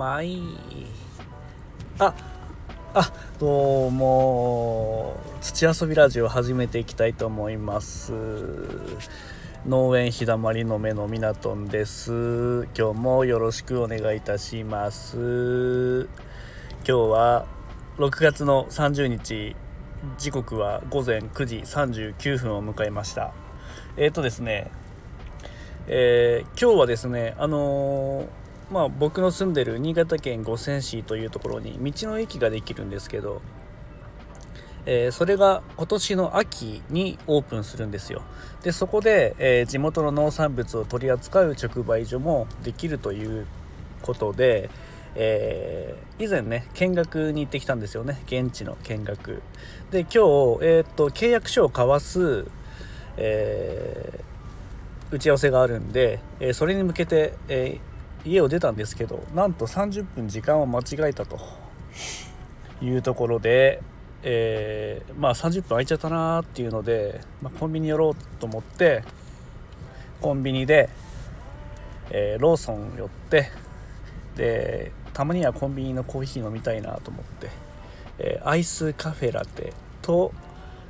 まい。どうも、土遊びラジオ始めていきたいと思います。農園日だまりの目のみなとんです。今日もよろしくお願いいたします。今日は6月の30日、時刻は午前9時39分を迎えました。今日はですね、僕の住んでる新潟県五泉市というところに道の駅ができるんですけど、それが今年の秋にオープンするんですよ。でそこで、地元の農産物を取り扱う直売所もできるということで、以前ね見学に行ってきたんですよね、現地の見学で。今日、契約書を交わす、打ち合わせがあるんで、それに向けて、家を出たんですけど、なんと30分時間を間違えたというところで、30分空いちゃったなーっていうので、コンビニ寄ろうと思ってコンビニで、ローソン寄って、でたまにはコンビニのコーヒー飲みたいなと思って、アイスカフェラテと、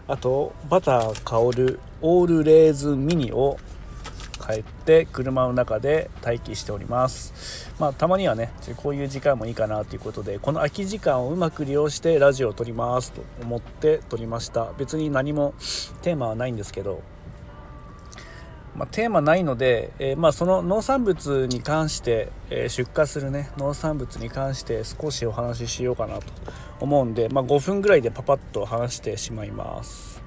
あとバター香るオールレーズンミニを帰って車の中で待機しております。たまにはねこういう時間もいいかなということで、この空き時間をうまく利用してラジオを撮りますと思って撮りました。別に何もテーマはないんですけど、テーマないので、その農産物に関して、出荷するね農産物に関して少しお話ししようかなと思うんで、5分ぐらいでパパッと話してしまいます。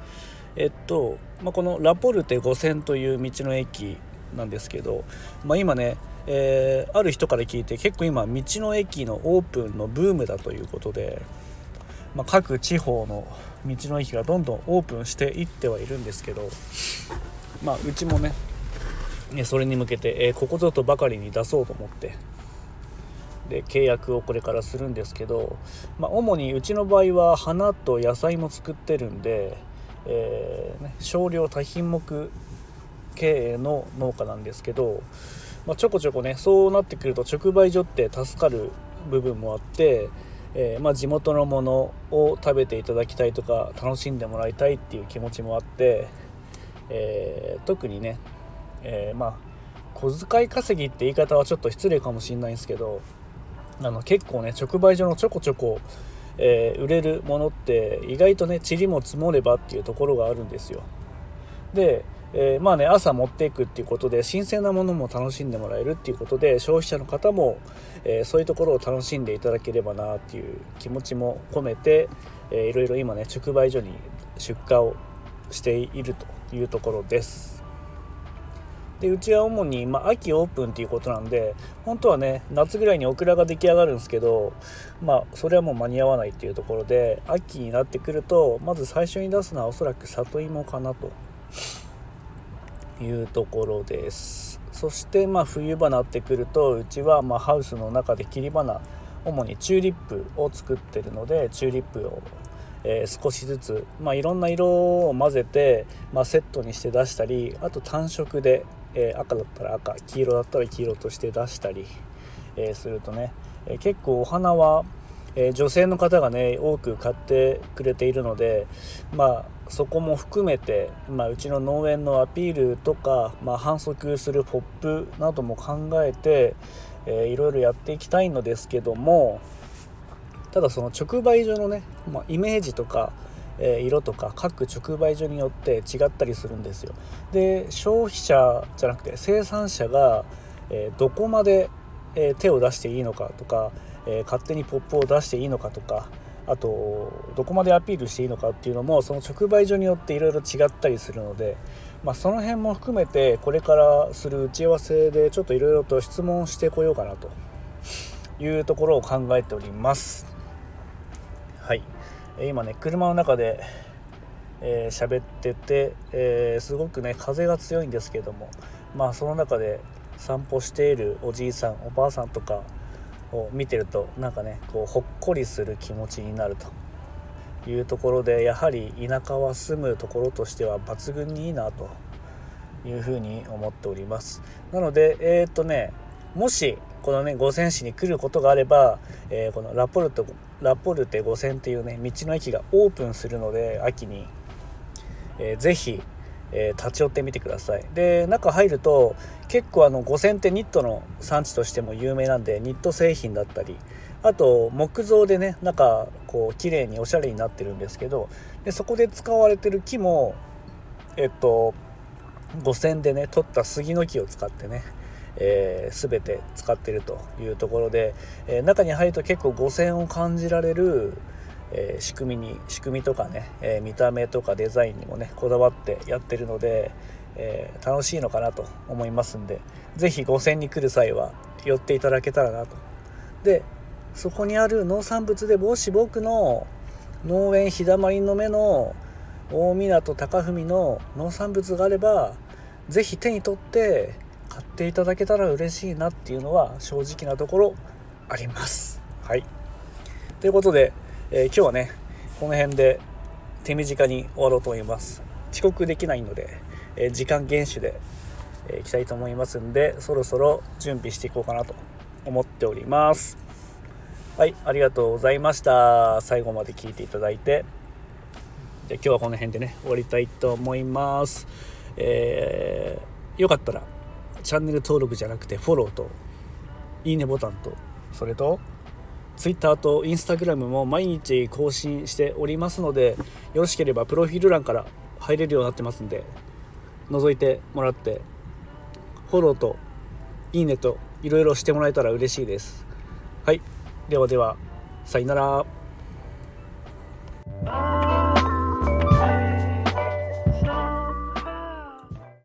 このラポルテ五泉という道の駅なんですけど、今ね、ある人から聞いて、結構今道の駅のオープンのブームだということで、各地方の道の駅がどんどんオープンしていってはいるんですけど、うちもねそれに向けて、ここぞとばかりに出そうと思って、で契約をこれからするんですけど、主にうちの場合は花と野菜も作ってるんで、少量多品目経営の農家なんですけど、ちょこちょこねそうなってくると直売所って助かる部分もあって、地元のものを食べていただきたいとか楽しんでもらいたいっていう気持ちもあって、特にね、小遣い稼ぎって言い方はちょっと失礼かもしれないんですけど、結構ね直売所のちょこちょこ売れるものって意外とね塵も積もればっていうところがあるんですよ。で、朝持っていくっていうことで新鮮なものも楽しんでもらえるっていうことで、消費者の方も、そういうところを楽しんでいただければなっていう気持ちも込めて、いろいろ今ね直売所に出荷をしているというところです。でうちは主に、秋オープンということなんで、本当はね夏ぐらいにオクラが出来上がるんですけど、それはもう間に合わないっていうところで、秋になってくるとまず最初に出すのはおそらく里芋かなというところです。そして冬場になってくると、うちはハウスの中で切り花、主にチューリップを作ってるので、チューリップを少しずつ、いろんな色を混ぜて、セットにして出したり、あと単色で、赤だったら赤、黄色だったら黄色として出したり、するとね、結構お花は、女性の方がね多く買ってくれているので、そこも含めて、うちの農園のアピールとか、販促するポップなども考えて、いろいろやっていきたいのですけども、ただその直売所のね、イメージとか、色とか各直売所によって違ったりするんですよ。で消費者じゃなくて生産者が、どこまで、手を出していいのかとか、勝手にポップを出していいのかとか、あとどこまでアピールしていいのかっていうのも、その直売所によっていろいろ違ったりするので、その辺も含めてこれからする打ち合わせでちょっといろいろと質問してこようかなというところを考えております。はい、今ね車の中で喋ってて、すごくね風が強いんですけども、その中で散歩しているおじいさんおばあさんとかを見てると、ほっこりする気持ちになるというところで、やはり田舎は住むところとしては抜群にいいなというふうに思っております。なのでもしこのね五泉市に来ることがあれば、このラポルテ五泉というね道の駅がオープンするので秋に、ぜひ、立ち寄ってみてください。で中入ると結構五泉ってニットの産地としても有名なんでニット製品だったりあと木造でね中こう綺麗におしゃれになってるんですけどでそこで使われてる木も五泉でね取った杉の木を使ってね全て使ってるというところで、中に入ると結構五泉を感じられる、仕組みとかね、見た目とかデザインにもねこだわってやってるので、楽しいのかなと思いますんでぜひ五泉に来る際は寄っていただけたらなと。でそこにある農産物でもし僕の農園日だまりの目の大湊高文の農産物があればぜひ手に取って買っていただけたら嬉しいなっていうのは正直なところあります。はい。ということで、今日はねこの辺で手短に終わろうと思います。遅刻できないので、時間厳守で、いきたいと思いますんでそろそろ準備していこうかなと思っております。はい、ありがとうございました。最後まで聞いていただいてじゃあ今日はこの辺でね終わりたいと思います。よかったらチャンネル登録じゃなくてフォローといいねボタンとそれと Twitter と Instagram も毎日更新しておりますのでよろしければプロフィール欄から入れるようになってますんで覗いてもらってフォローといいねといろいろしてもらえたら嬉しいです。はい、ではではさよなら。